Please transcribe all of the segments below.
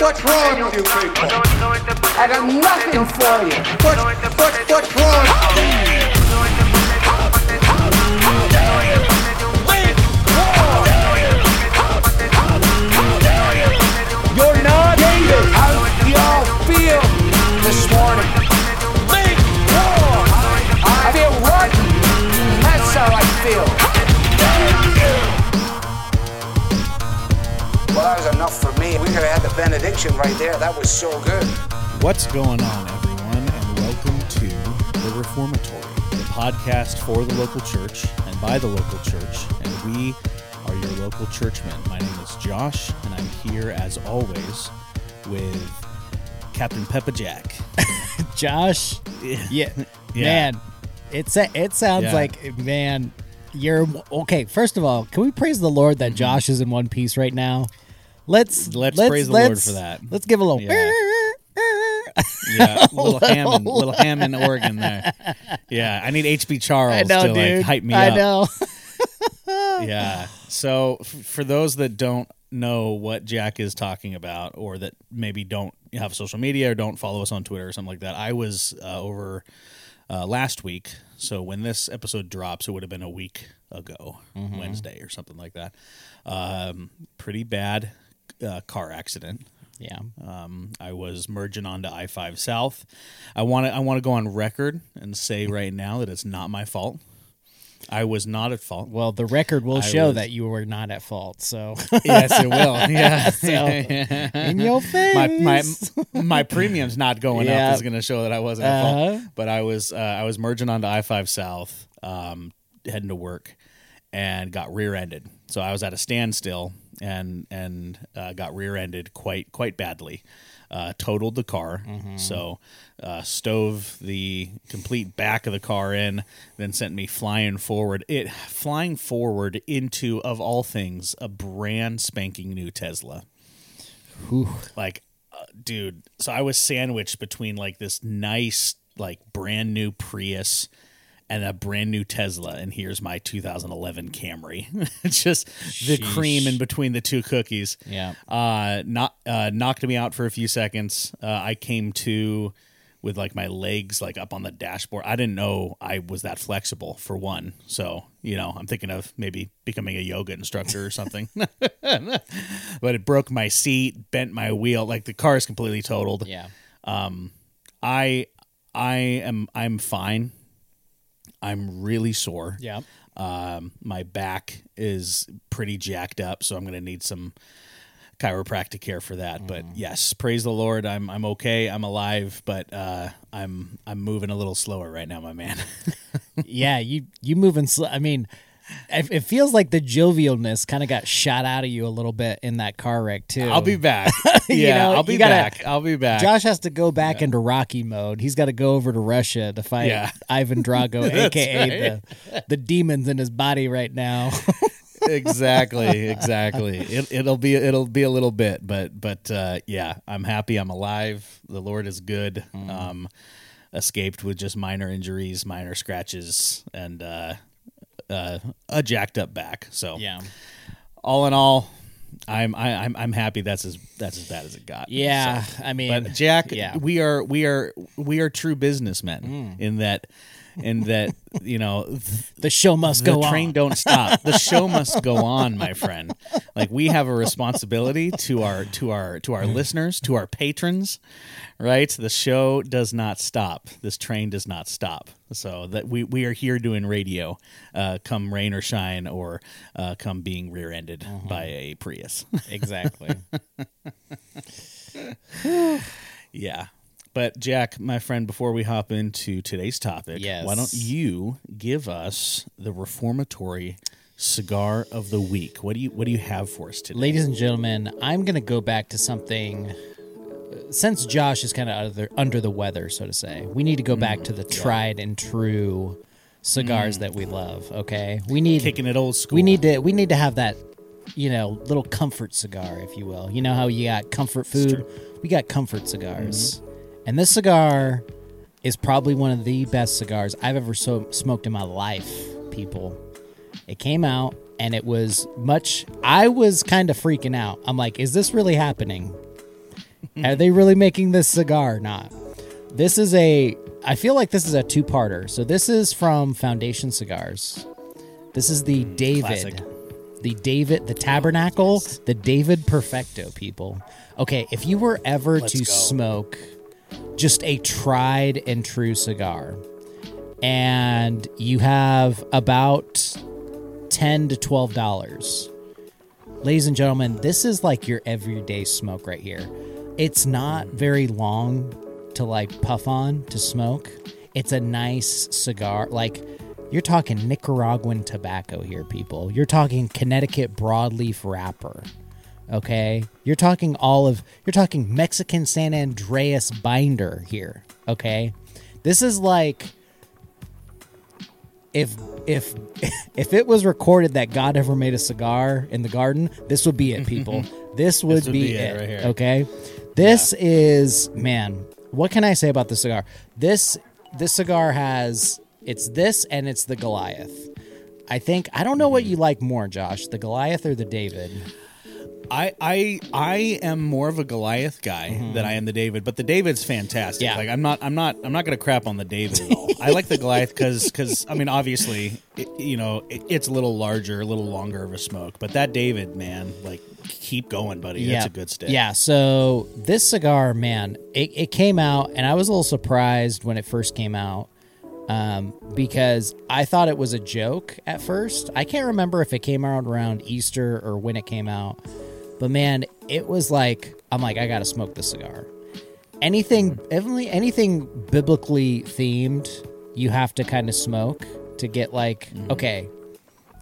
What's wrong with you people? I got nothing for you. What's wrong? You're not native. How do y'all feel this morning? I feel rotten. That's how I feel. Well, that was enough for me. We could have had the benediction right there. That was so good. What's going on, everyone, and welcome to The Reformatory, the podcast for the local church and by the local church, and we are your local churchmen. My name is Josh, and I'm here, as always, with Captain Peppa Jack. Josh, yeah. Man, it sounds like, man, you're okay. First of all, can we praise the Lord that Josh is in one piece right now? Let's praise the Lord for that. Let's give a little, little Hammond organ there. Yeah, I need H.B. Charles to like hype me up. I know. Yeah. So for those that don't know what Jack is talking about, or that maybe don't have social media or don't follow us on Twitter or something like that, I was over last week. So when this episode drops, it would have been a week ago, Wednesday or something like that. Pretty bad car accident. Yeah. I was merging onto I-5 South. I want to go on record and say right now that it's not my fault. I was not at fault. Well, the record will show that you were not at fault. So yes, it will. Yeah, so, in your face. My premium's not going up is going to show that I wasn't at fault. But I was merging onto I-5 South, heading to work, and got rear-ended. So I was at a standstill and got rear-ended quite badly. Totaled the car, so stove the complete back of the car in, then sent me flying forward into, of all things, a brand spanking new Tesla. Whew. Like, dude, so I was sandwiched between like this nice, like brand new Prius and a brand new Tesla, and here's my 2011 Camry. It's just the cream in between the two cookies. Yeah, knocked me out for a few seconds. I came to with like my legs like up on the dashboard. I didn't know I was that flexible, for one. So I'm thinking of maybe becoming a yoga instructor or something. But it broke my seat, bent my wheel. Like the car is completely totaled. Yeah. I'm fine. I'm really sore. Yeah. My back is pretty jacked up, so I'm going to need some chiropractic care for that. But yes, praise the Lord, I'm okay. I'm alive, but I'm moving a little slower right now, my man. Yeah, you moving slow. I mean, it feels like the jovialness kind of got shot out of you a little bit in that car wreck too. I'll be back. I'll be back. Josh has to go back into Rocky mode. He's got to go over to Russia to fight Ivan Drago, aka the demons in his body right now. Exactly. It'll be a little bit, but yeah, I'm happy. I'm alive. The Lord is good. Escaped with just minor injuries, minor scratches, and a jacked up back. So all in all, I'm happy. That's as bad as it got. Yeah, so, I mean, but Jack, we are true businessmen in that and that, you know, the show must go on. The train don't stop. The show must go on, my friend. Like, we have a responsibility to our listeners, to our patrons, right? The show does not stop. This train does not stop. So that we are here doing radio, come rain or shine, or come being rear-ended by a Prius. Exactly. Yeah. But Jack, my friend, before we hop into today's topic, why don't you give us the Reformatory Cigar of the Week? What do you have for us today? Ladies and gentlemen, I'm going to go back to something, since Josh is kind of under the weather, so to say. We need to go back to the tried and true cigars that we love, okay? We need kicking it old school. We need to have that, you know, little comfort cigar, if you will. You know how you got comfort food? We got comfort cigars. Mm-hmm. And this cigar is probably one of the best cigars I've ever smoked in my life, people. It came out, and it was much... I was kind of freaking out. I'm like, is this really happening? Are they really making this cigar or not? This is a... I feel like this is a two-parter. So this is from Foundation Cigars. This is the David... Classic. The Tabernacle, the David Perfecto, people. Okay, if you were ever smoke... just a tried and true cigar, and you have about $10 to $12. Ladies and gentlemen, this is like your everyday smoke right here. It's not very long to like puff on to smoke. It's a nice cigar. Like, you're talking Nicaraguan tobacco here, people. You're talking Connecticut broadleaf wrapper. Okay, you're talking Mexican San Andreas binder here. Okay, this is like if it was recorded that God ever made a cigar in the garden, this would be it, people. this would be it. Right here. Okay, this is, man, what can I say about this cigar? This cigar has, it's this and it's the Goliath. I don't know what you like more, Josh, the Goliath or the David. I am more of a Goliath guy than I am the David, but the David's fantastic. Yeah. Like, I'm not going to crap on the David at all. I like the Goliath because I mean, obviously, it's a little larger, a little longer of a smoke, but that David, man, like, keep going, buddy. Yeah. That's a good stick. Yeah. So this cigar, man, it came out, and I was a little surprised when it first came out. Because I thought it was a joke at first. I can't remember if it came out around Easter or when it came out. But, man, it was like, I'm like, I got to smoke this cigar. Anything biblically themed, you have to kind of smoke to get like, okay,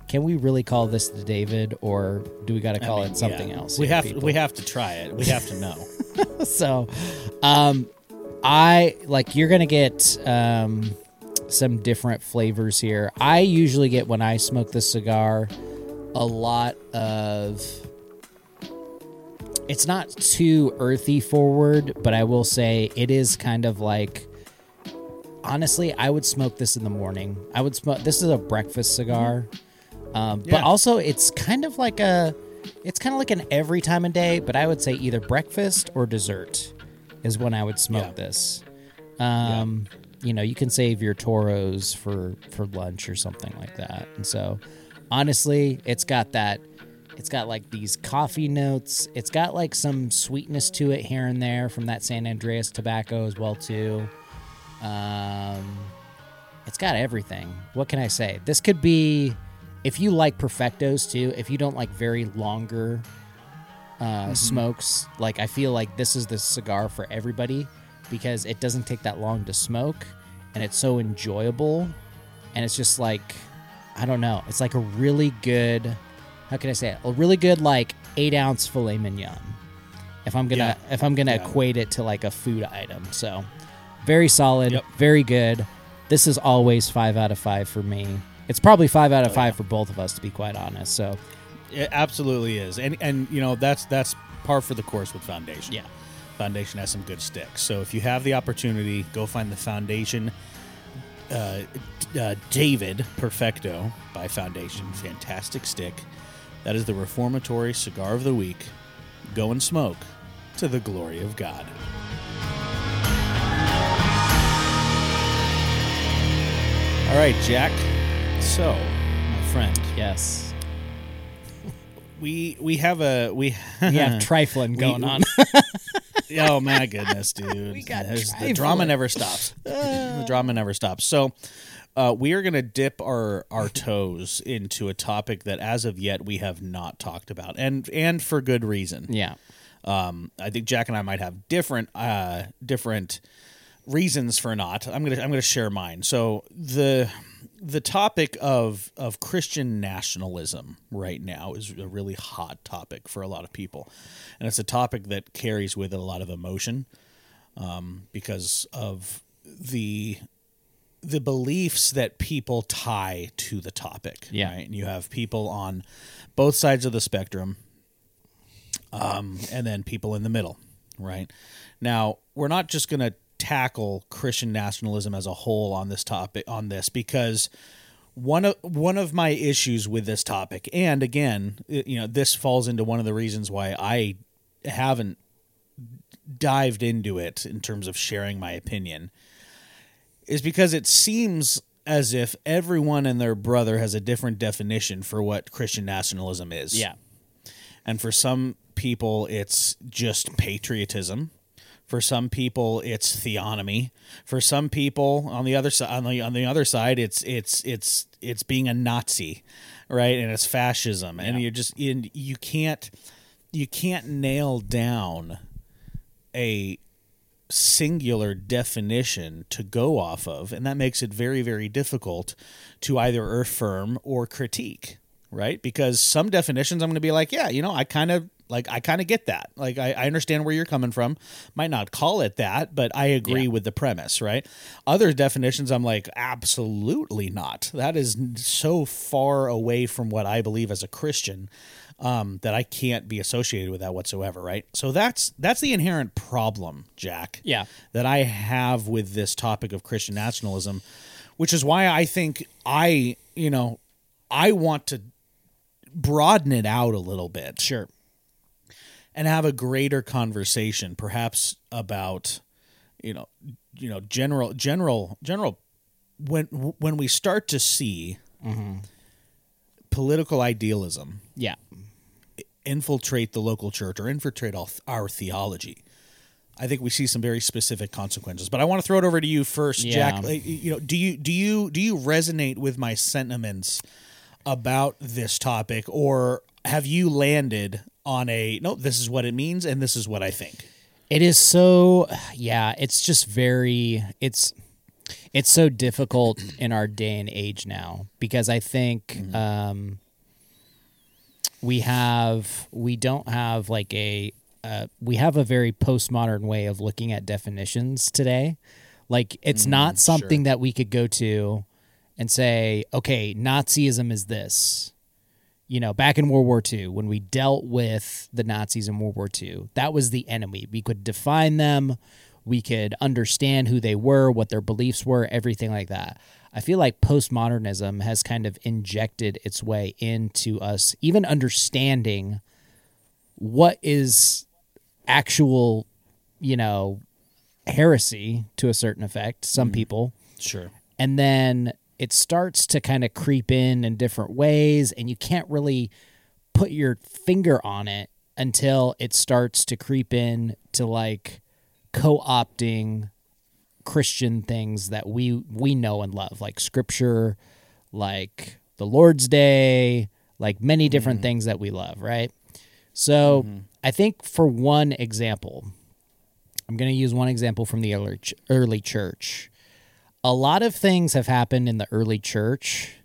can we really call this the David, or do we got to call it something else? We have to try it. We have to know. So, you're going to get some different flavors here. I usually get, when I smoke this cigar, a lot of... It's not too earthy forward, but I will say it is kind of like, honestly, I would smoke this in the morning. This is a breakfast cigar. But also it's kind of like an every time of day, but I would say either breakfast or dessert is when I would smoke this. You know, you can save your Toros for lunch or something like that. And so, honestly, it's got that. It's got, like, these coffee notes. It's got, like, some sweetness to it here and there from that San Andreas tobacco as well, too. It's got everything. What can I say? This could be, if you like Perfectos, too, if you don't like very longer smokes, like, I feel like this is the cigar for everybody because it doesn't take that long to smoke, and it's so enjoyable, and it's just, like, I don't know. It's, like, a really good... How can I say it? A really good, like, 8-ounce filet mignon. If I'm gonna equate it to like a food item, so very solid, very good. This is always 5 out of 5 for me. It's probably 5 out of 5 for both of us, to be quite honest. So it absolutely is, and you know that's par for the course with Foundation. Yeah, Foundation has some good sticks. So if you have the opportunity, go find the Foundation. David Perfecto by Foundation, fantastic stick. That is the Reformatory Cigar of the Week. Go and smoke to the glory of God. All right, Jack. So, my friend. Yes. We have trifling going on. Oh my goodness, dude! We got the drama never stops. The drama never stops. So, we are going to dip our toes into a topic that, as of yet, we have not talked about, and for good reason. Yeah. I think Jack and I might have different reasons for not. I'm gonna share mine. So the topic of Christian nationalism right now is a really hot topic for a lot of people, and it's a topic that carries with it a lot of emotion, because of the beliefs that people tie to the topic. Yeah, right? And you have people on both sides of the spectrum, and then people in the middle. Right now, we're not just gonna tackle Christian nationalism as a whole on this topic, because one of my issues with this topic, and again, this falls into one of the reasons why I haven't dived into it in terms of sharing my opinion, is because it seems as if everyone and their brother has a different definition for what Christian nationalism is. Yeah. And for some people, it's just patriotism. For some people, it's theonomy. For some people, on the other side, it's being a Nazi, right? And it's fascism, and you can't nail down a singular definition to go off of, and that makes it very, very difficult to either affirm or critique, right? Because some definitions, I'm going to be like, yeah, I kind of get that. Like, I understand where you're coming from. Might not call it that, but I agree with the premise, right? Other definitions, I'm like, absolutely not. That is so far away from what I believe as a Christian, that I can't be associated with that whatsoever, right? So that's the inherent problem, Jack, that I have with this topic of Christian nationalism, which is why I think I want to broaden it out a little bit. Sure. And have a greater conversation, perhaps about, general. When we start to see political idealism, infiltrate the local church or infiltrate our theology, I think we see some very specific consequences. But I want to throw it over to you first, Jack. Do you resonate with my sentiments about this topic, or have you landed on this is what it means, and this is what I think? It is so, it's just very, it's so difficult in our day and age now, because I think we have a very postmodern way of looking at definitions today. Like, it's not something that we could go to and say, okay, Nazism is this. Back in World War II, when we dealt with the Nazis in World War II, that was the enemy. We could define them. We could understand who they were, what their beliefs were, everything like that. I feel like postmodernism has kind of injected its way into us, even understanding what is actual, heresy to a certain effect, some people. Sure. And then it starts to kind of creep in different ways, and you can't really put your finger on it until it starts to creep in to, like, co-opting Christian things that we know and love, like Scripture, like the Lord's Day, like many different things that we love, right? So I think for one example, I'm going to use one example from the early church. A lot of things have happened in the early church,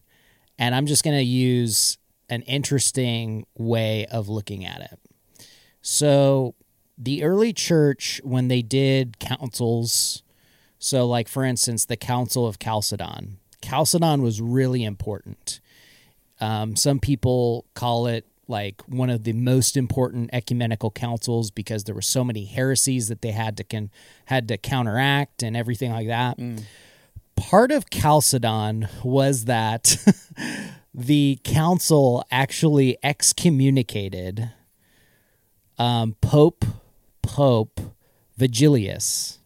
and I'm just going to use an interesting way of looking at it. So the early church, when they did councils, so like, for instance, the Council of Chalcedon. Chalcedon was really important. Some people call it like one of the most important ecumenical councils, because there were so many heresies that they had to counteract and everything like that. Part of Chalcedon was that the council actually excommunicated Pope Vigilius.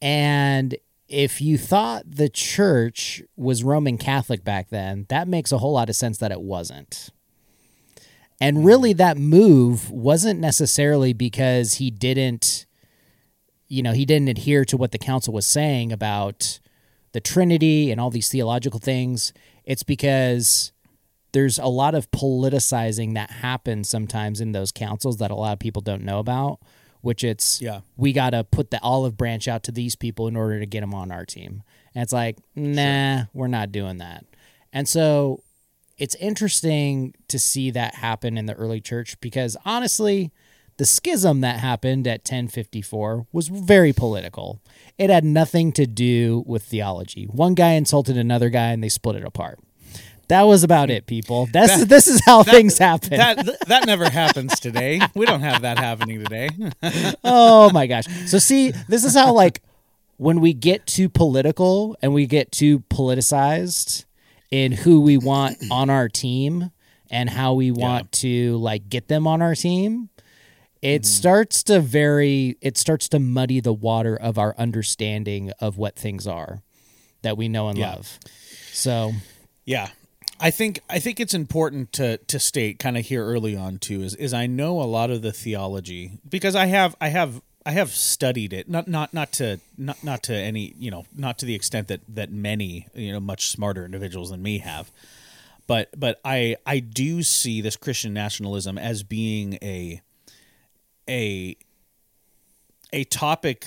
And if you thought the church was Roman Catholic back then, that makes a whole lot of sense that it wasn't. And really that move wasn't necessarily because he didn't, you know, he didn't adhere to what the council was saying about the Trinity and all these theological things. It's because there's a lot of politicizing that happens sometimes in those councils that a lot of people don't know about, which it's, we got to put the olive branch out to these people in order to get them on our team. And it's like, nah, we're not doing that. And so it's interesting to see that happen in the early church because, honestly, the schism that happened at 1054 was very political. It had nothing to do with theology. One guy insulted another guy, and they split it apart. That was about it, people. This is how things happen. That never happens today. We don't have that happening today. Oh, my gosh. So, see, this is how, like, when we get too political and we get too politicized in who we want on our team and how we want to, like, get them on our team, it starts to muddy the water of our understanding of what things are that we know and love. So, I think it's important to state kind of here early on too is I know a lot of the theology because I have studied it, not to the extent that many, you know, much smarter individuals than me have, but I do see this Christian nationalism as being a topic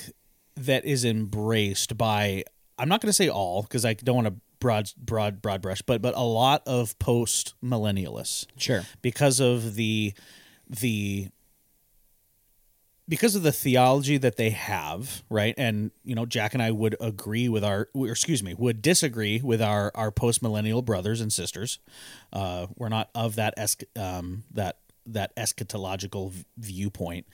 that is embraced by, I'm not going to say all because I don't want to broad brush, but a lot of post millennialists, sure, because of the. Because of the theology that they have, right? And, you know, Jack and I would agree with would disagree with our post-millennial brothers and sisters. We're not of that that eschatological viewpoint.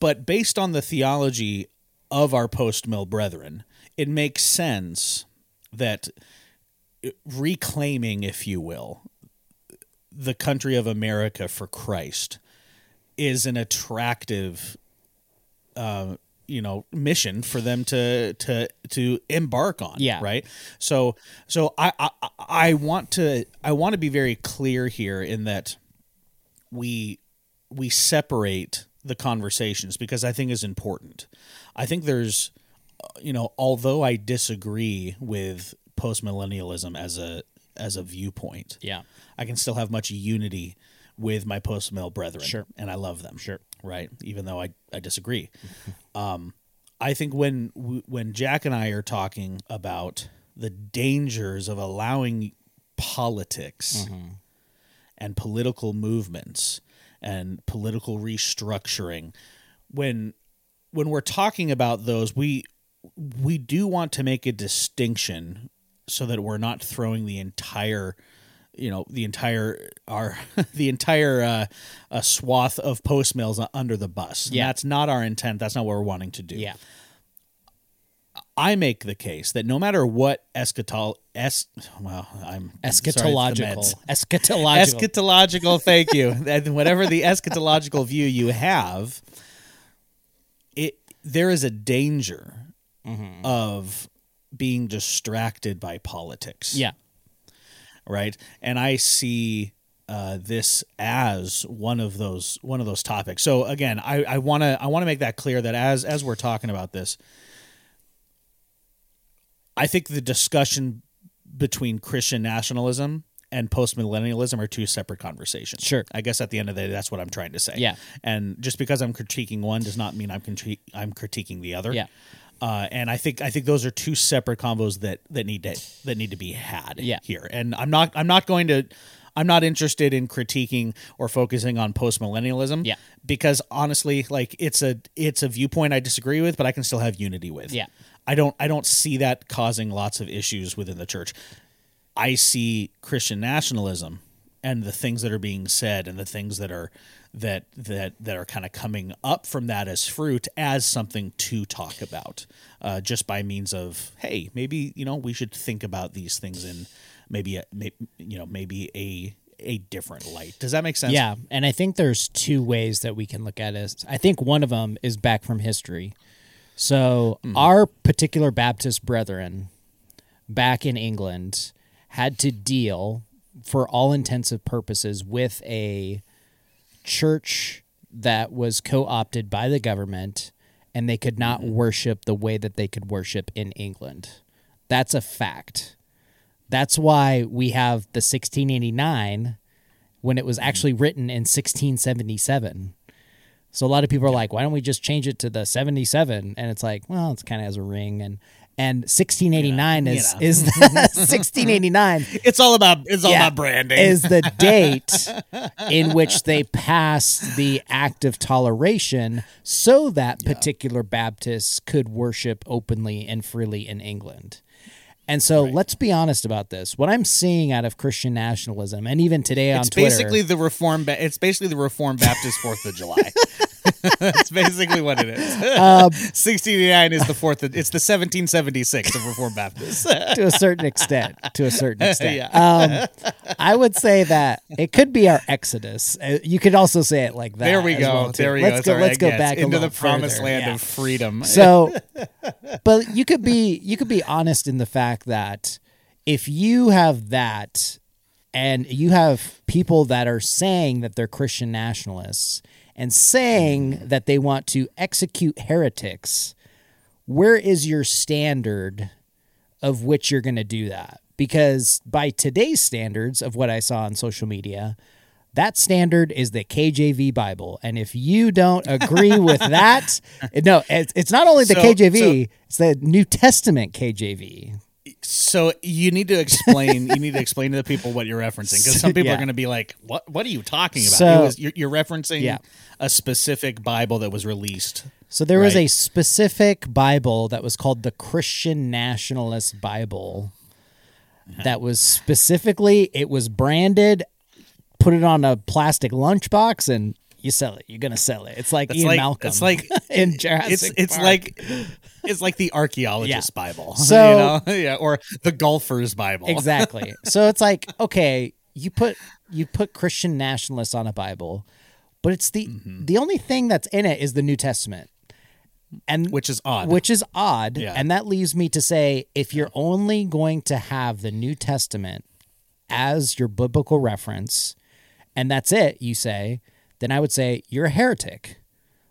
But based on the theology of our post-mill brethren, it makes sense that reclaiming, if you will, the country of America for Christ is an attractive, mission for them to embark on. Yeah. Right. So I want to be very clear here in that we separate the conversations because I think is important. I think there's, you know, although I disagree with postmillennialism as a viewpoint. Yeah. I can still have much unity with my post-mill brethren, sure, and I love them, sure, right? Even though I disagree. I think when Jack and I are talking about the dangers of allowing politics and political movements and political restructuring, when we're talking about those, we do want to make a distinction so that we're not throwing the entire, you know, the entire swath of post mills under the bus. Yeah. That's not our intent. That's not what we're wanting to do. Yeah. I make the case that no matter what eschatological, thank you. Whatever the eschatological view you have, there is a danger of being distracted by politics. Yeah. Right, and I see this as one of those topics. So again, I want to make that clear that as we're talking about this, I think the discussion between Christian nationalism and postmillennialism are two separate conversations. Sure, I guess at the end of the day, that's what I'm trying to say. Yeah, and just because I'm critiquing one does not mean I'm critiquing the other. Yeah, and I think those are two separate combos that need to be had here. And I'm not interested in critiquing or focusing on postmillennialism because honestly, like it's a viewpoint I disagree with, but I can still have unity with. Yeah, I don't see that causing lots of issues within the church. I see Christian nationalism and the things that are being said and the things that are kind of coming up from that as fruit as something to talk about, just by means of, hey, maybe, you know, we should think about these things in maybe a different light. Does that make sense? Yeah, and I think there's two ways that we can look at it. I think one of them is back from history. So our particular Baptist brethren back in England had to deal, for all intensive purposes, with a church that was co-opted by the government, and they could not worship the way that they could worship in England. That's a fact. That's why we have the 1689 when it was actually written in 1677. So a lot of people are like, why don't we just change it to the 77? And it's like, well, it kind of has a ring. And 1689 is the 1689. It's all about branding. Is the date in which they passed the Act of Toleration so that particular Baptists could worship openly and freely in England. And so let's be honest about this. What I'm seeing out of Christian nationalism, and even today on Twitter, it's basically the Reformed Baptist 4th of July. That's basically what it is. 1689 is the 4th. It's the 1776 of Reformed Baptists. To a certain extent. Yeah. I would say that it could be our Exodus. You could also say it like that. Let's go back into the promised land of freedom. So, but you could be honest in the fact that if you have that, and you have people that are saying that they're Christian nationalists, and saying that they want to execute heretics, where is your standard of which you're going to do that? Because by today's standards of what I saw on social media, that standard is the KJV Bible. And if you don't agree with that, no, it's not only the KJV, it's the New Testament KJV. So you need to explain to the people what you're referencing, because some people are going to be like, what are you talking about? So, you're referencing a specific Bible that was released. So there was a specific Bible that was called the Christian Nationalist Bible that was specifically, it was branded, put it on a plastic lunchbox, and you sell it. You're going to sell it. It's like Malcolm. It's like in Jurassic Park. It's like the archaeologist's Bible. So, you know? Yeah, or the golfer's Bible. Exactly. So it's like, okay, you put Christian nationalists on a Bible, but it's the only thing that's in it is the New Testament. And which is odd. Yeah. And that leaves me to say, if you're only going to have the New Testament as your biblical reference, and that's it, you say, then I would say you're a heretic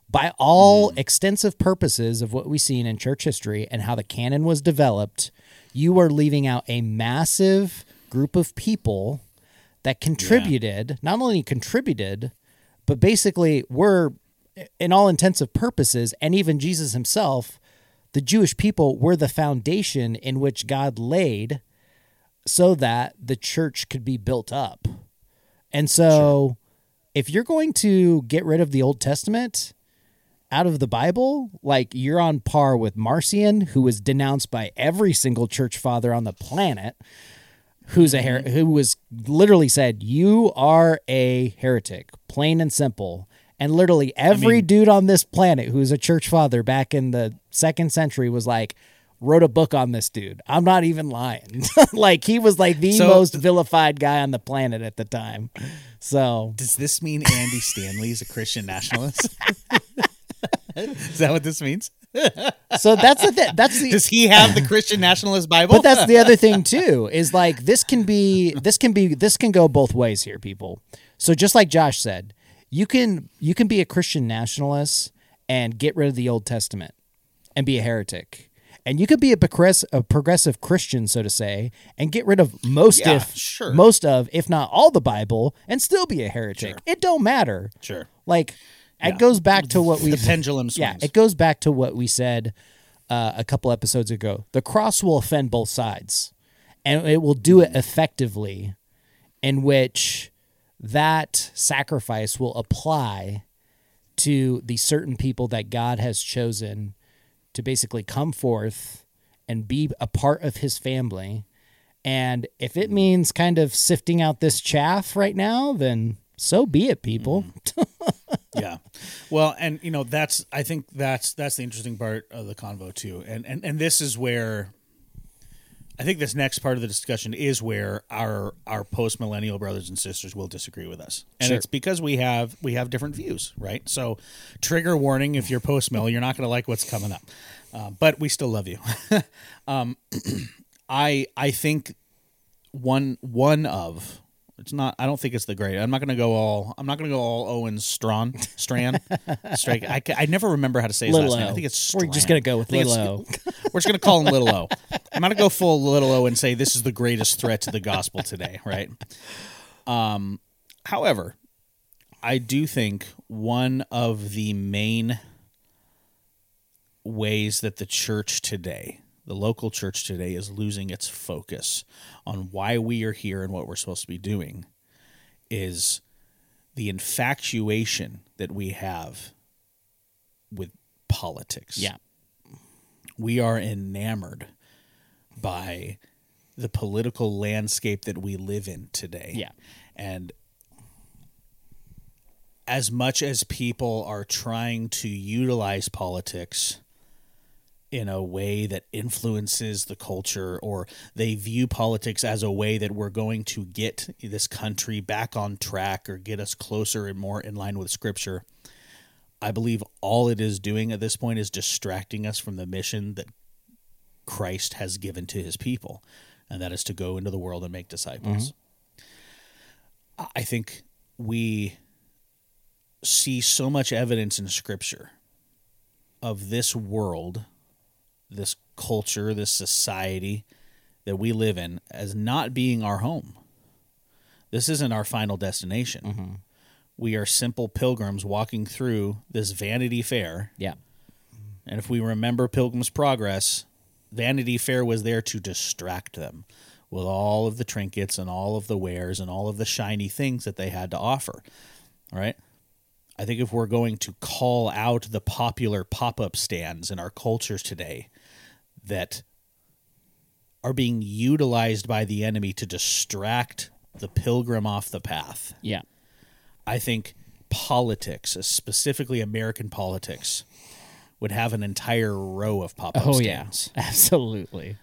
by all extensive purposes of what we've seen in church history and how the canon was developed. You are leaving out a massive group of people that contributed, not only contributed, but basically were, in all intensive purposes, and even Jesus himself, the Jewish people were the foundation in which God laid so that the church could be built up. And so... Sure. If you're going to get rid of the Old Testament out of the Bible, like, you're on par with Marcion, who was denounced by every single church father on the planet, who was literally said, you are a heretic, plain and simple. And literally every dude on this planet who's a church father back in the 2nd century was like, wrote a book on this dude. I'm not even lying. Like, he was like the most vilified guy on the planet at the time. So does this mean Andy Stanley is a Christian nationalist? Is that what this means? So that's the thing. Does he have the Christian nationalist Bible? But that's the other thing too, is like, this can go both ways here, people. So just like Josh said, you can be a Christian nationalist and get rid of the Old Testament and be a heretic. And you could be a progressive Christian, so to say, and get rid of most, if not all, the Bible, and still be a heretic. Sure. It don't matter. Sure. Like, it goes back to what we... The pendulum swings. Yeah, it goes back to what we said a couple episodes ago. The cross will offend both sides, and it will do it effectively, in which that sacrifice will apply to the certain people that God has chosen to basically come forth and be a part of his family. And if it means kind of sifting out this chaff right now, then so be it, people. Yeah. Well, and you know, I think that's the interesting part of the convo too. And this is where I think this next part of the discussion is where our post-millennial brothers and sisters will disagree with us. And It's because we have different views, right? So trigger warning, if you're post-mill, you're not going to like what's coming up. But we still love you. I think one of... It's not. I don't think it's the great. I'm not going to go all Owen Strand. I never remember how to say his last name. I think it's Strand. We're just going to go with Little O. We're just going to call him Little O. I'm not going to go full Little O and say this is the greatest threat to the gospel today, right? However, I do think one of the main ways that the local church today is losing its focus on why we are here and what we're supposed to be doing is the infatuation that we have with politics. Yeah. We are enamored by the political landscape that we live in today. Yeah. And as much as people are trying to utilize politics in a way that influences the culture, or they view politics as a way that we're going to get this country back on track or get us closer and more in line with Scripture, I believe all it is doing at this point is distracting us from the mission that Christ has given to his people, and that is to go into the world and make disciples. Mm-hmm. I think we see so much evidence in Scripture of this world, this culture, this society that we live in as not being our home. This isn't our final destination. Mm-hmm. We are simple pilgrims walking through this Vanity Fair. Yeah. And if we remember Pilgrim's Progress, Vanity Fair was there to distract them with all of the trinkets and all of the wares and all of the shiny things that they had to offer. All right. I think if we're going to call out the popular pop-up stands in our culture today that are being utilized by the enemy to distract the pilgrim off the path. Yeah. I think politics, specifically American politics, would have an entire row of pop-up stands. Yeah, absolutely.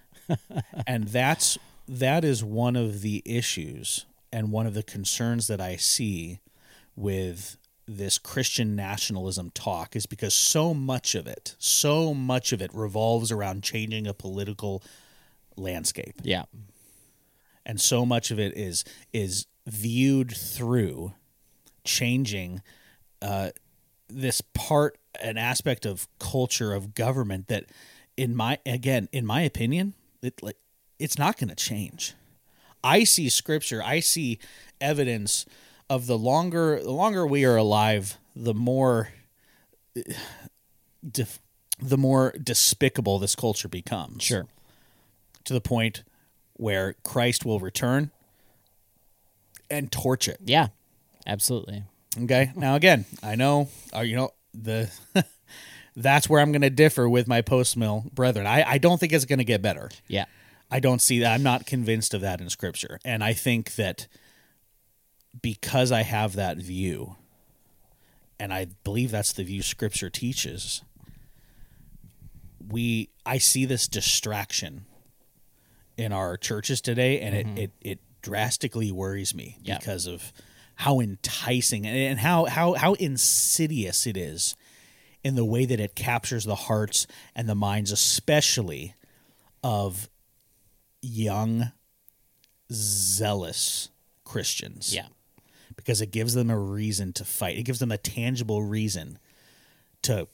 And that is one of the issues and one of the concerns that I see with this Christian nationalism talk, is because so much of it revolves around changing a political landscape. Yeah. And so much of it is viewed through changing this part, an aspect of culture, of government that in my opinion, it's not going to change. I see Scripture, I see evidence of the longer we are alive, the more despicable this culture becomes. Sure. To the point where Christ will return and torch it. Yeah, absolutely. Okay. Now, again, I know that's where I'm going to differ with my post-mill brethren. I don't think it's going to get better. Yeah. I don't see that. I'm not convinced of that in Scripture, and I think that, because I have that view, and I believe that's the view Scripture teaches, I see this distraction in our churches today, and mm-hmm. it drastically worries me. Yep. Because of how enticing and how insidious it is in the way that it captures the hearts and the minds, especially of young, zealous Christians. Yeah. Because it gives them a reason to fight. It gives them a tangible reason to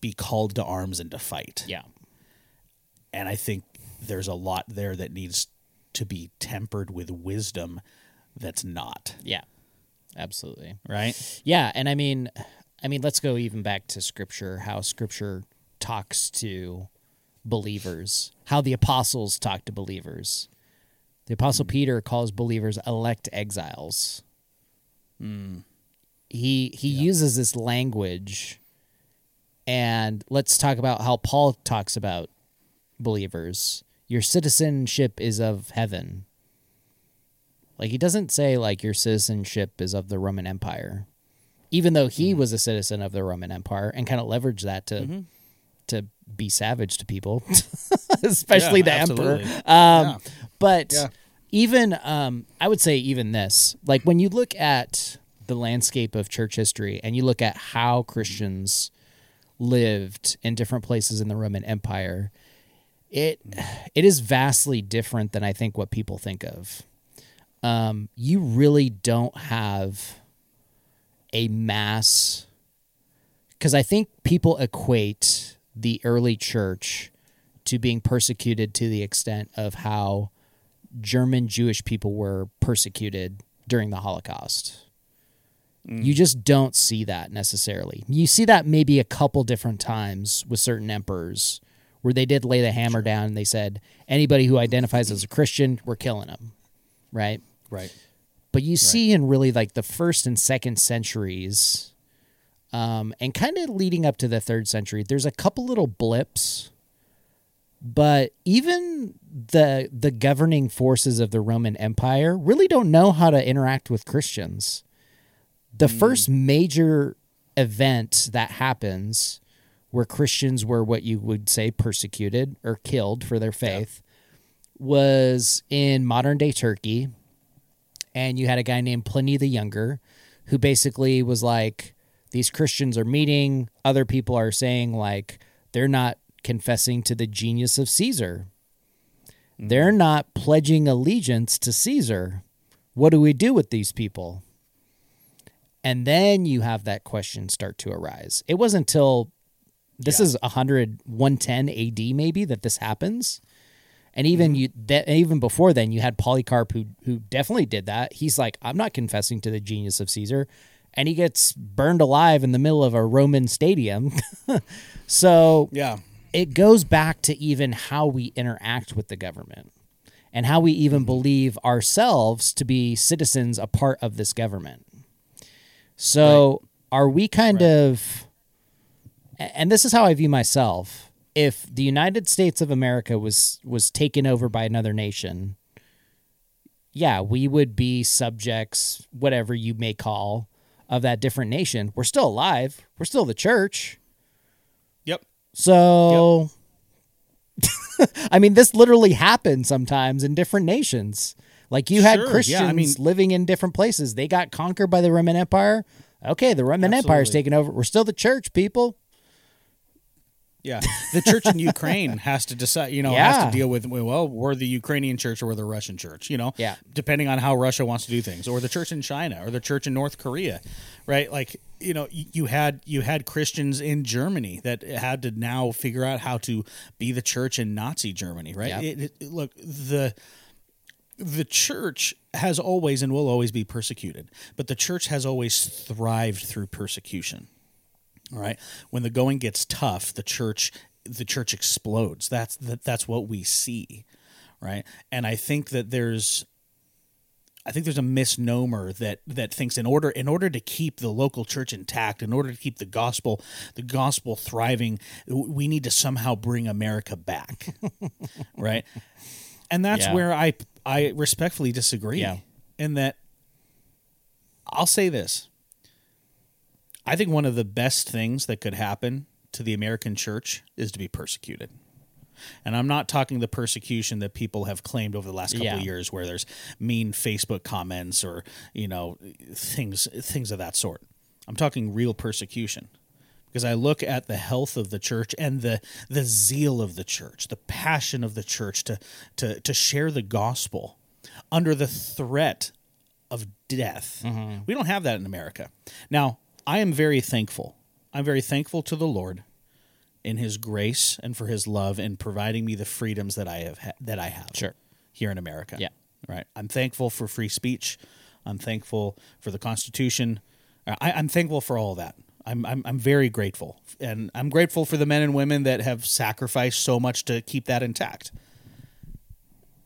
be called to arms and to fight. Yeah. And I think there's a lot there that needs to be tempered with wisdom that's not. Yeah. Absolutely. Right? Yeah, and I mean let's go even back to Scripture, how Scripture talks to believers, how the apostles talk to believers. The Apostle Peter calls believers elect exiles. Mm. He uses this language, and let's talk about how Paul talks about believers. Your citizenship is of heaven. Like, he doesn't say, like, your citizenship is of the Roman Empire, even though he was a citizen of the Roman Empire and kind of leveraged that to be savage to people. especially the absolutely. Emperor. But even I would say even this, like when you look at the landscape of church history and you look at how Christians lived in different places in the Roman Empire, it is vastly different than I think what people think of. You really don't have a mass, because I think people equate the early church to being persecuted to the extent of how German Jewish people were persecuted during the Holocaust. Mm. You just don't see that necessarily. You see that maybe a couple different times with certain emperors where they did lay the hammer down and they said, anybody who identifies as a Christian, we're killing them. Right? Right. But you see in really like the first and second centuries, and kind of leading up to the third century, there's a couple little blips, but even the governing forces of the Roman Empire really don't know how to interact with Christians. The first major event that happens where Christians were what you would say persecuted or killed for their faith was in modern day Turkey. And you had a guy named Pliny the Younger who basically was like, these Christians are meeting. Other people are saying like, they're not confessing to the genius of Caesar. They're not pledging allegiance to Caesar. What do we do with these people? And then you have that question start to arise. It wasn't until this is 110 AD maybe that this happens. And even even before then, you had Polycarp who definitely did that. He's like, I'm not confessing to the genius of Caesar, and he gets burned alive in the middle of a Roman stadium. So it goes back to even how we interact with the government and how we even believe ourselves to be citizens, a part of this government. So are we kind of, and this is how I view myself. If the United States of America was taken over by another nation, we would be subjects, whatever you may call, of that different nation. We're still alive. We're still the church. Yep. So, I mean, this literally happens sometimes in different nations. Like you had Christians living in different places. They got conquered by the Roman Empire. Okay, the Roman Empire's taken over. We're still the church, people. Yeah, the church in Ukraine has to decide, has to deal with, well, we're the Ukrainian church or we're the Russian church, depending on how Russia wants to do things, or the church in China or the church in North Korea, right? Like, you had Christians in Germany that had to now figure out how to be the church in Nazi Germany, right? Yeah. Look, the church has always and will always be persecuted, but the church has always thrived through persecution. All right. When the going gets tough, the church explodes. That's what we see, right? And I think that there's a misnomer that thinks in order to keep the local church intact, in order to keep the gospel thriving, we need to somehow bring America back, right? And that's where I respectfully disagree. Yeah. In that, I'll say this. I think one of the best things that could happen to the American church is to be persecuted. And I'm not talking the persecution that people have claimed over the last couple of years where there's mean Facebook comments or, things of that sort. I'm talking real persecution. Because I look at the health of the church and the zeal of the church, the passion of the church to share the gospel under the threat of death. Mm-hmm. We don't have that in America. Now, I am very thankful. I'm very thankful to the Lord in his grace and for his love in providing me the freedoms that I have here in America. Yeah. Right. I'm thankful for free speech. I'm thankful for the Constitution. I'm thankful for all that. I'm very grateful. And I'm grateful for the men and women that have sacrificed so much to keep that intact.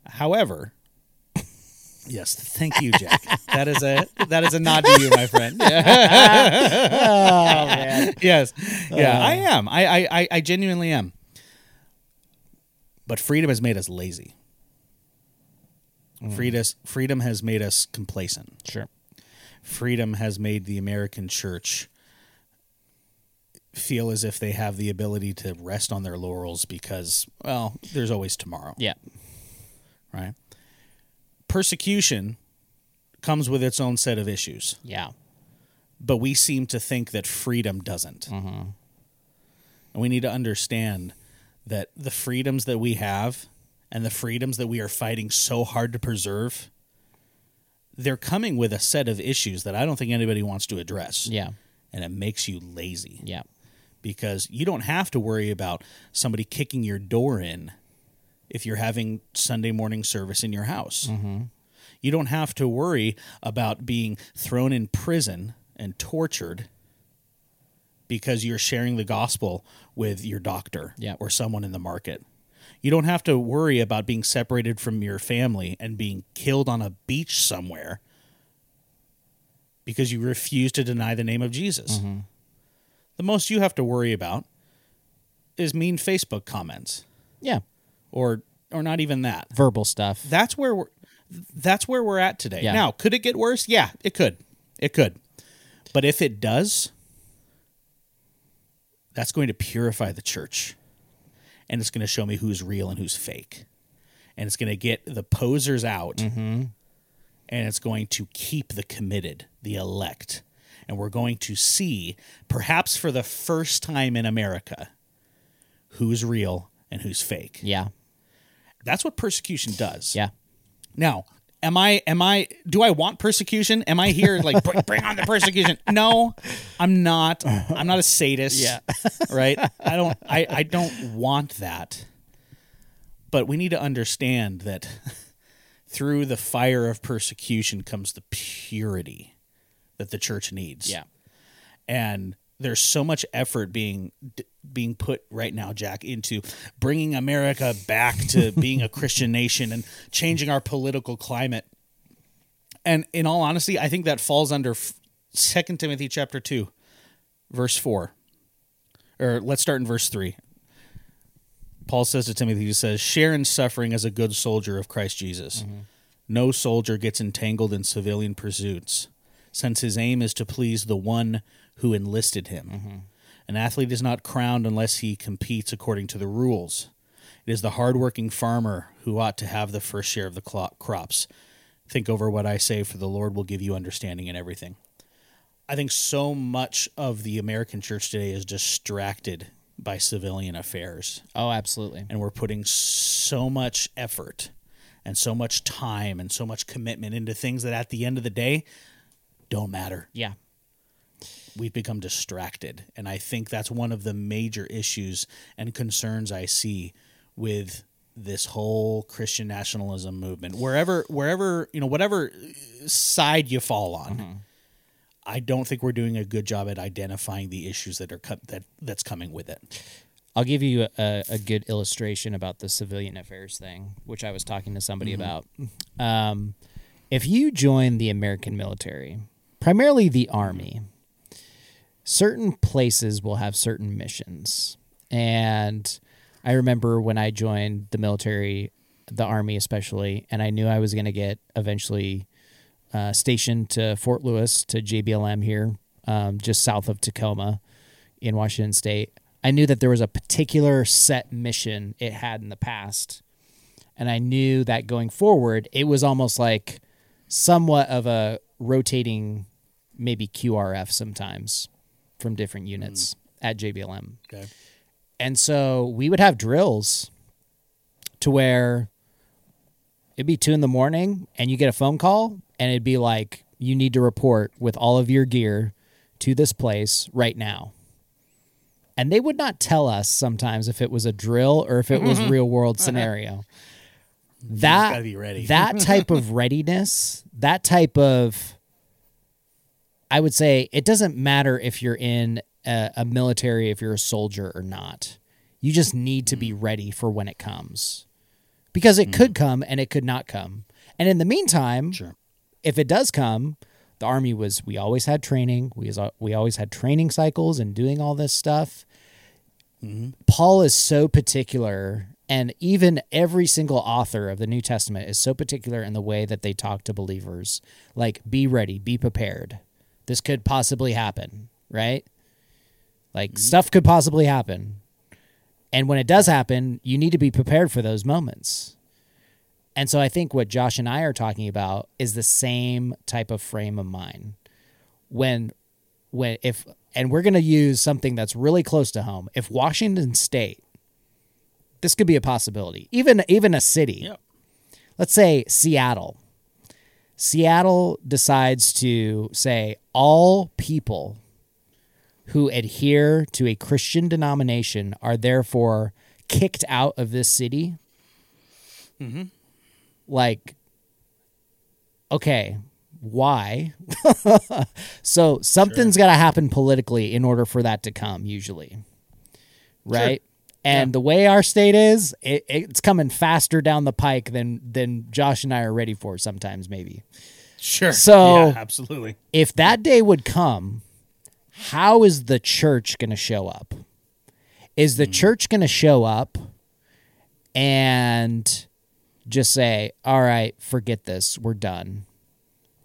However, yes, thank you, Jack. That is a nod to you, my friend. Yeah. Oh man. Yes. Yeah, I am. I genuinely am. But freedom has made us lazy. Freedom has made us complacent. Sure. Freedom has made the American church feel as if they have the ability to rest on their laurels because, well, there's always tomorrow. Yeah. Right? Persecution comes with its own set of issues. Yeah. But we seem to think that freedom doesn't. Mm-hmm. And we need to understand that the freedoms that we have and the freedoms that we are fighting so hard to preserve, they're coming with a set of issues that I don't think anybody wants to address. Yeah. And it makes you lazy. Yeah. Because you don't have to worry about somebody kicking your door in if you're having Sunday morning service in your house. Mm-hmm. You don't have to worry about being thrown in prison and tortured because you're sharing the gospel with your doctor or someone in the market. You don't have to worry about being separated from your family and being killed on a beach somewhere because you refuse to deny the name of Jesus. Mm-hmm. The most you have to worry about is mean Facebook comments. Yeah. Or not even that. Verbal stuff. That's where we're at today. Yeah. Now, could it get worse? Yeah, it could. It could. But if it does, that's going to purify the church. And it's going to show me who's real and who's fake. And it's going to get the posers out. Mm-hmm. And it's going to keep the committed, the elect. And we're going to see, perhaps for the first time in America, who's real and who's fake. Yeah. That's what persecution does. Yeah. Now, do I want persecution? Am I here like, bring on the persecution? No, I'm not. I'm not a sadist. Yeah. Right? I don't want that. But we need to understand that through the fire of persecution comes the purity that the church needs. Yeah. And there's so much effort being put right now, Jack, into bringing America back to being a Christian nation and changing our political climate. And in all honesty, I think that falls under 2 Timothy chapter 2, verse 4. Or let's start in verse 3. Paul says to Timothy, he says, "Share in suffering as a good soldier of Christ Jesus. Mm-hmm. No soldier gets entangled in civilian pursuits, since his aim is to please the one who enlisted him. Mm-hmm. An athlete is not crowned unless he competes according to the rules. It is the hardworking farmer who ought to have the first share of the crops. Think over what I say, for the Lord will give you understanding in everything." I think so much of the American church today is distracted by civilian affairs. Oh, absolutely. And we're putting so much effort and so much time and so much commitment into things that at the end of the day don't matter. Yeah. We've become distracted, and I think that's one of the major issues and concerns I see with this whole Christian nationalism movement. Wherever whatever side you fall on, mm-hmm. I don't think we're doing a good job at identifying the issues that are that's coming with it. I'll give you a good illustration about the civilian affairs thing, which I was talking to somebody mm-hmm. about. If you join the American military, primarily the Army, certain places will have certain missions. And I remember when I joined the military, the Army especially, and I knew I was going to get eventually stationed to Fort Lewis, to JBLM here, just south of Tacoma in Washington State. I knew that there was a particular set mission it had in the past. And I knew that going forward, it was almost like somewhat of a rotating maybe QRF sometimes from different units at JBLM. Okay. And so we would have drills to where it'd be 2 a.m. and you get a phone call and it'd be like, you need to report with all of your gear to this place right now. And they would not tell us sometimes if it was a drill or if it was real world scenario. That, gotta be ready. That type of readiness, that type of, I would say it doesn't matter if you're in a military, if you're a soldier or not. You just need to be ready for when it comes, because it could come and it could not come. And in the meantime, sure. If it does come, the Army we always had training. We always had training cycles and doing all this stuff. Mm-hmm. Paul is so particular, and even every single author of the New Testament is so particular in the way that they talk to believers. Like, be ready, be prepared. This could possibly happen, right? Like, stuff could possibly happen. And when it does happen, you need to be prepared for those moments. And so I think what Josh and I are talking about is the same type of frame of mind. And we're going to use something that's really close to home. If Washington State, this could be a possibility, even a city. Yep. Let's say Seattle. Seattle decides to say all people who adhere to a Christian denomination are therefore kicked out of this city. Mm-hmm. Like, okay, why? So something's got to happen politically in order for that to come, usually. Right? Sure. And the way our state is, it's coming faster down the pike than Josh and I are ready for sometimes, maybe. Sure. So yeah, absolutely. If that day would come, how is the church going to show up? Is the church going to show up and just say, all right, forget this. We're done.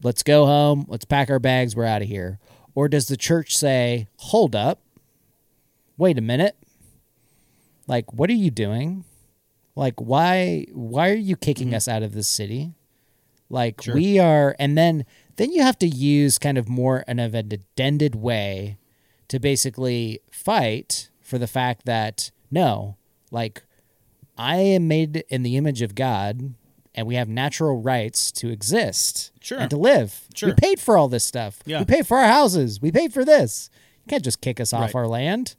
Let's go home. Let's pack our bags. We're out of here. Or does the church say, hold up. Wait a minute. Like, what are you doing? Like, why are you kicking us out of this city? Like, we are, and then you have to use kind of more of an addended way to basically fight for the fact that, no, like, I am made in the image of God, and we have natural rights to exist and to live. Sure. We paid for all this stuff. Yeah. We paid for our houses. We paid for this. You can't just kick us off our land.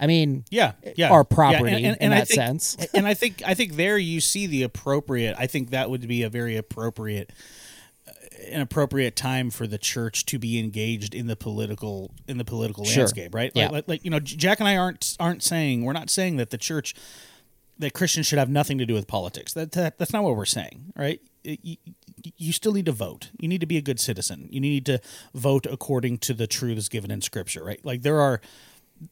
I mean, our property in that sense. And I think there you see the appropriate. I think that would be a very appropriate time for the church to be engaged in the political landscape, right? Yeah. Like, you know, Jack and I aren't saying, we're not saying that the church, that Christians should have nothing to do with politics. That's not what we're saying, right? You still need to vote. You need to be a good citizen. You need to vote according to the truths given in Scripture, right? Like,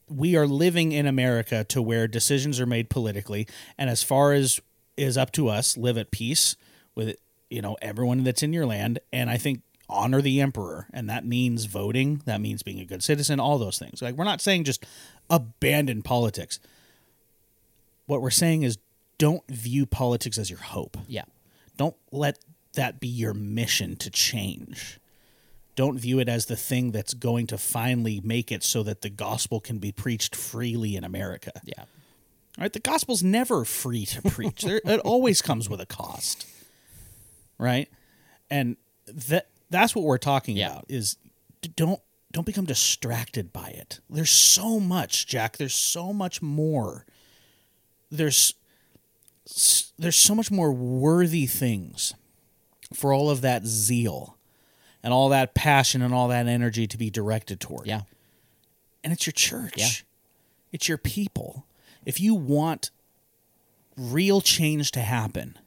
we are living in America to where decisions are made politically, and as far as is up to us, live at peace with, you know, everyone that's in your land, and I think honor the emperor, and that means voting, that means being a good citizen, all those things. Like, we're not saying just abandon politics. What we're saying is don't view politics as your hope. Yeah. Don't let that be your mission to change. Don't view it as the thing that's going to finally make it so that the gospel can be preached freely in America. Yeah. All right. The gospel's never free to preach. It always comes with a cost. Right. And that's what we're talking about is don't become distracted by it. There's so much, Jack. There's so much more. There's so much more worthy things for all of that zeal and all that passion and all that energy to be directed toward. Yeah. And it's your church. Yeah. It's your people. If you want real change to happen,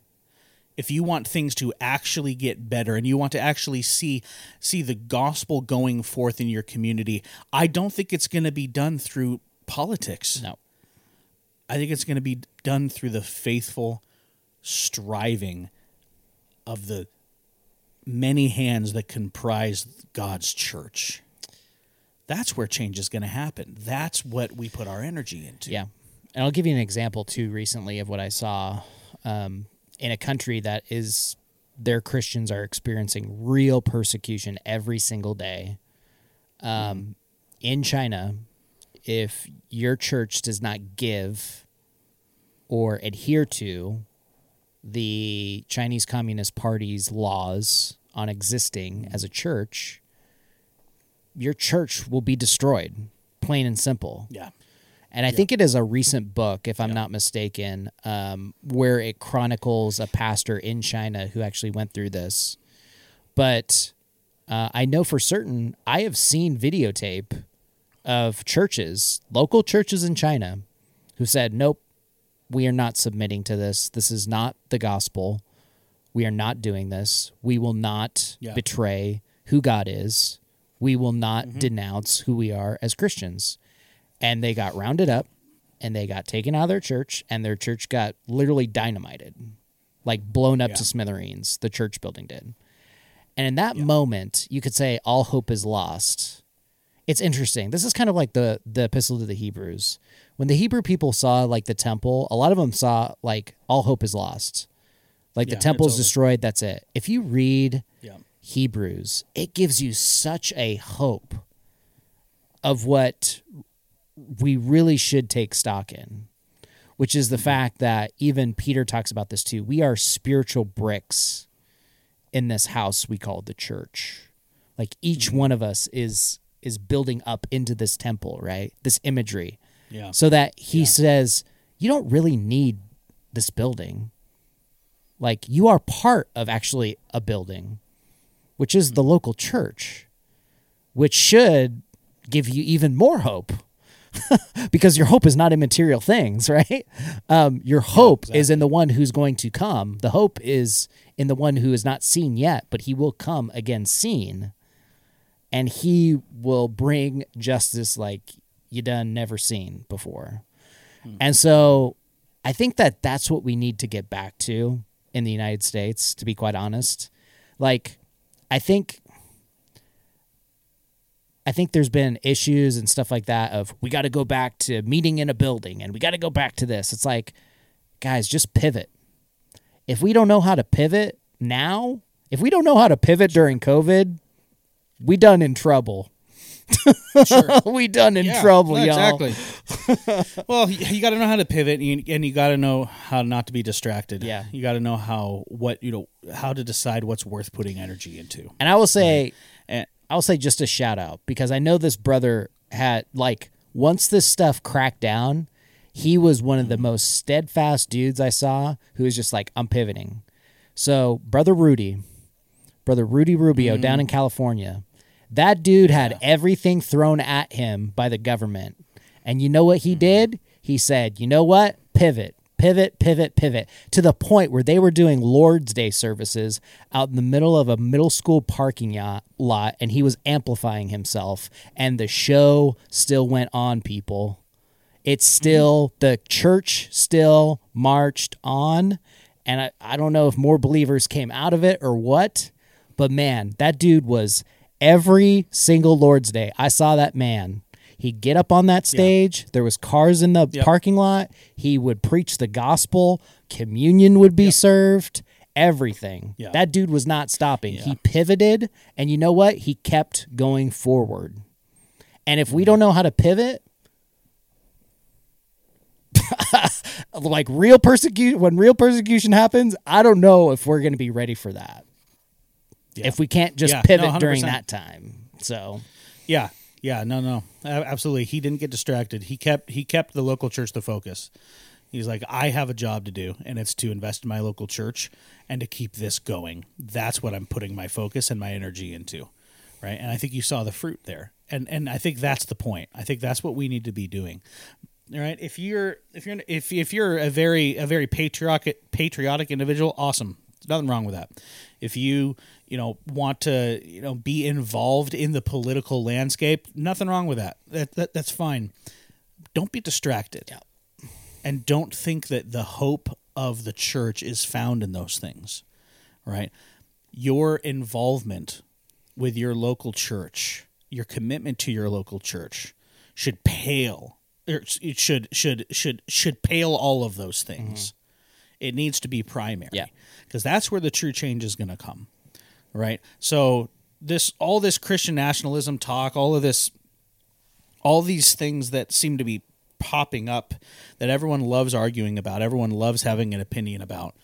if you want things to actually get better and you want to actually see the gospel going forth in your community, I don't think it's going to be done through politics. No. I think it's going to be done through the faithful striving of the many hands that comprise God's church. That's where change is going to happen. That's what we put our energy into. Yeah. And I'll give you an example, too, recently of what I saw in a country that is, their Christians are experiencing real persecution every single day. In China, if your church does not give or adhere to the Chinese Communist Party's laws on existing as a church, your church will be destroyed, plain and simple. Yeah. And I think it is a recent book, if I'm not mistaken, where it chronicles a pastor in China who actually went through this. But I know for certain I have seen videotape of churches, local churches in China, who said, nope, we are not submitting to this. This is not the gospel. We are not doing this. We will not betray who God is. We will not denounce who we are as Christians. And they got rounded up, and they got taken out of their church, and their church got literally dynamited, like blown up to smithereens, the church building did. And in that moment, you could say all hope is lost. it's interesting. This is kind of like the epistle to the Hebrews. When the Hebrew people saw like the temple, a lot of them saw like all hope is lost. Like the temple's destroyed. That's it. If you read Hebrews, it gives you such a hope of what we really should take stock in, which is the fact that even Peter talks about this too. We are spiritual bricks in this house we call the church. Like each one of us is building up into this temple, right? This imagery. Yeah. So that he says, you don't really need this building. Like you are part of actually a building, which is the local church, which should give you even more hope because your hope is not in material things, right? Your hope is in the one who's going to come. The hope is in the one who is not seen yet, but he will come again seen, and he will bring justice like you done never seen before. And so I think that that's what we need to get back to in the United States, to be quite honest. Like, I think there's been issues and stuff like that of we got to go back to meeting in a building and we got to go back to this. It's like, guys, just pivot. If we don't know how to pivot now, if we don't know how to pivot during COVID, we done in trouble. We done in trouble, y'all. Exactly. Well, you got to know how to pivot, and you got to know how not to be distracted. Yeah. You got to know how to decide what's worth putting energy into. And I will say, just a shout out, because I know this brother had, like, once this stuff cracked down, he was one of the most steadfast dudes I saw who was just like, I'm pivoting. So brother Rudy Rubio down in California, that dude had everything thrown at him by the government. And you know what he did? He said, you know what? Pivot, to the point where they were doing Lord's Day services out in the middle of a middle school parking lot, and he was amplifying himself, and the show still went on, people. It's still, the church still marched on, and I don't know if more believers came out of it or what, but man, that dude was every single Lord's Day. I saw that man. He'd get up on that stage. Yeah. There was cars in the parking lot. He would preach the gospel. Communion would be served. Everything. Yeah. That dude was not stopping. Yeah. He pivoted, and you know what? He kept going forward. And if we don't know how to pivot, like when real persecution happens, I don't know if we're going to be ready for that. Yeah. If we can't just pivot during that time. So, no, absolutely. He didn't get distracted. He kept the local church the focus. He's like, I have a job to do, and it's to invest in my local church and to keep this going. That's what I'm putting my focus and my energy into, right? And I think you saw the fruit there, and I think that's the point. I think that's what we need to be doing. All right, if you're a very patriotic individual, awesome. Nothing wrong with that. If you want to be involved in the political landscape, nothing wrong with that. That's fine. Don't be distracted, and don't think that the hope of the church is found in those things. Right? Your involvement with your local church, your commitment to your local church, should pale. It should pale all of those things. Mm-hmm. It needs to be primary, because that's where the true change is going to come, right? So all this Christian nationalism talk, all these things that seem to be popping up that everyone loves arguing about, everyone loves having an opinion about.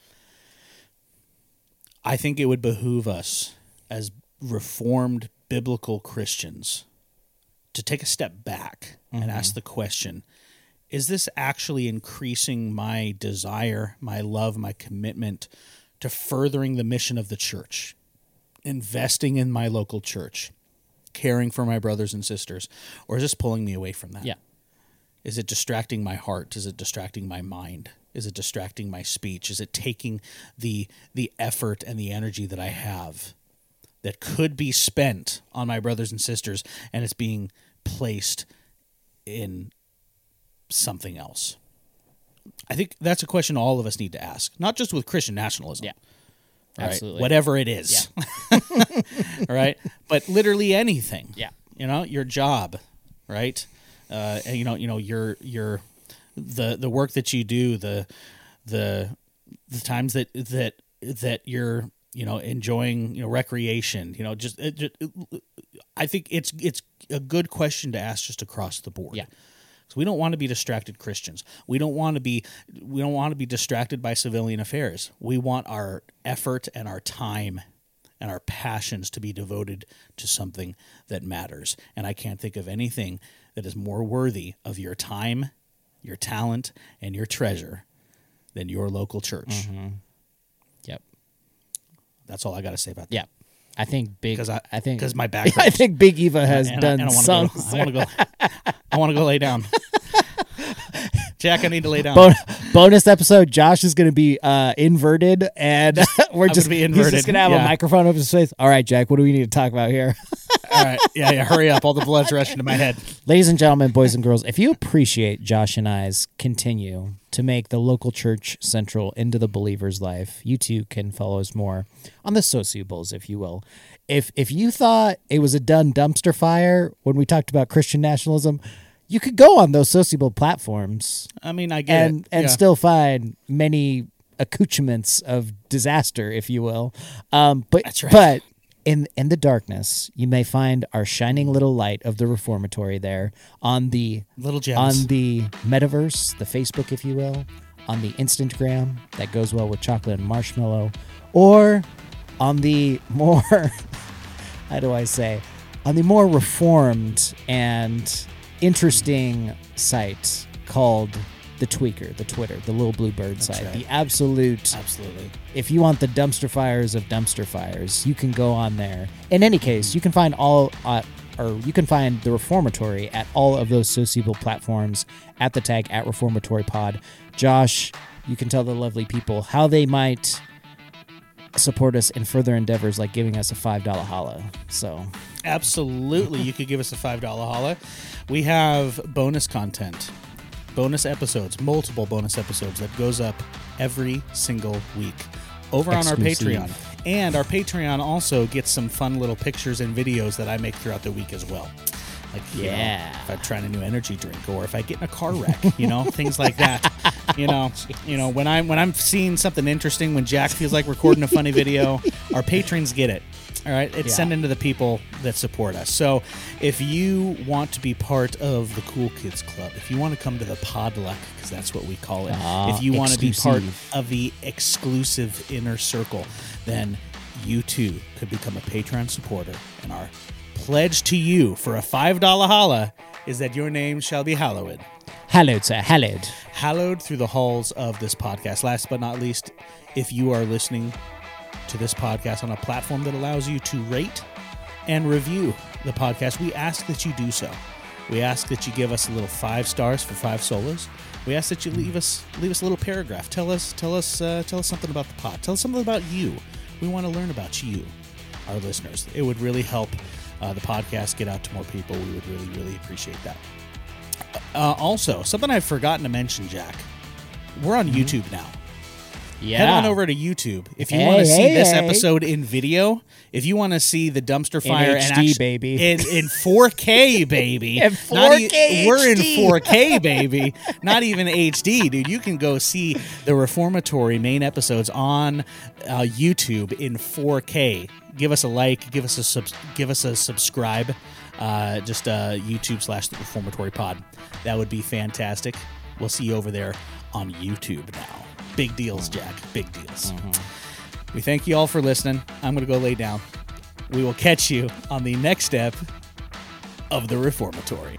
I think it would behoove us as reformed biblical Christians to take a step back and ask the question, is this actually increasing my desire, my love, my commitment to furthering the mission of the church, investing in my local church, caring for my brothers and sisters, or is this pulling me away from that? Yeah. Is it distracting my heart? Is it distracting my mind? Is it distracting my speech? Is it taking the effort and the energy that I have that could be spent on my brothers and sisters, and it's being placed in something else? I think that's a question all of us need to ask, not just with Christian nationalism. Yeah, right? Absolutely. Whatever it is. Yeah. All right? But literally anything. Yeah. you know, your job, right? And you know, your the work that you do, the times that you're, you know, enjoying, you know, recreation, you know, just I think it's a good question to ask just across the board. Yeah. So we don't want to be distracted Christians. We don't want to be distracted by civilian affairs. We want our effort and our time and our passions to be devoted to something that matters. And I can't think of anything that is more worthy of your time, your talent, and your treasure than your local church. Mm-hmm. Yep. That's all I got to say about that. Yep. I think Big. Because my back. I think Big Eva has done some. I want to go lay down. Jack, I need to lay down. Bonus episode. Josh is going to be inverted, and he's just going to have a microphone up his face. All right, Jack, what do we need to talk about here? All right, yeah, hurry up. All the blood's rushing to my head. Ladies and gentlemen, boys and girls, if you appreciate Josh and I's continue to make the local church central into the believer's life, you too can follow us more on the sociables, if you will. If you thought it was a done dumpster fire when we talked about Christian nationalism, you could go on those sociable platforms. I mean, I get it. And still find many accoutrements of disaster, if you will. But that's right. But in the darkness, you may find our shining little light of the Reformatory there on the little gems. On the metaverse, the Facebook, if you will, on the Instagram that goes well with chocolate and marshmallow, or on the more how do I say, on the more reformed and interesting site called the Tweaker, the Twitter, the Little Bluebird That's site, right. The absolute. Absolutely. If you want the dumpster fires of dumpster fires, you can go on there. In any case, you can find you can find the Reformatory at all of those sociable platforms at the tag at Reformatory Pod. Josh, you can tell the lovely people how they might support us in further endeavors, like giving us a $5 holla. So absolutely, you could give us a $5 holla. We have bonus content, bonus episodes, multiple bonus episodes that goes up every single week over Exclusive. On our Patreon. And our Patreon also gets some fun little pictures and videos that I make throughout the week as well. Like, you know, if I'm trying a new energy drink or if I get in a car wreck, you know, things like that. You know, when I'm seeing something interesting, when Jack feels like recording a funny video, our patrons get it. All right. It's sent into the people that support us. So if you want to be part of the Cool Kids Club, if you want to come to the PODLUCK, because that's what we call it, if you want to be part of the exclusive inner circle, then you too could become a Patreon supporter. And our pledge to you for a $5 holla is that your name shall be hallowed. Hallowed, sir. Hallowed. Hallowed through the halls of this podcast. Last but not least, if you are listening to this podcast on a platform that allows you to rate and review the podcast, we ask that you do so. We ask that you give us a little 5 stars for 5 solos. We ask that you leave us a little paragraph. Tell us something about the pod. Tell us something about you. We want to learn about you, our listeners. It would really help the podcast get out to more people. We would really, really appreciate that. Also, something I've forgotten to mention, Jack. We're on YouTube now. Yeah. Head on over to YouTube. If you want to see this episode in video, if you want to see the dumpster fire in HD, baby. In 4K, baby. In 4K we're in 4K, baby. Not even HD, dude. You can go see the Reformatory main episodes on YouTube in 4K. Give us a like. Give us a subscribe. Just YouTube/The Reformatory Pod. That would be fantastic. We'll see you over there on YouTube now. Big deals, Jack. Big deals. Mm-hmm. We thank you all for listening. I'm going to go lay down. We will catch you on the next step of The Reformatory.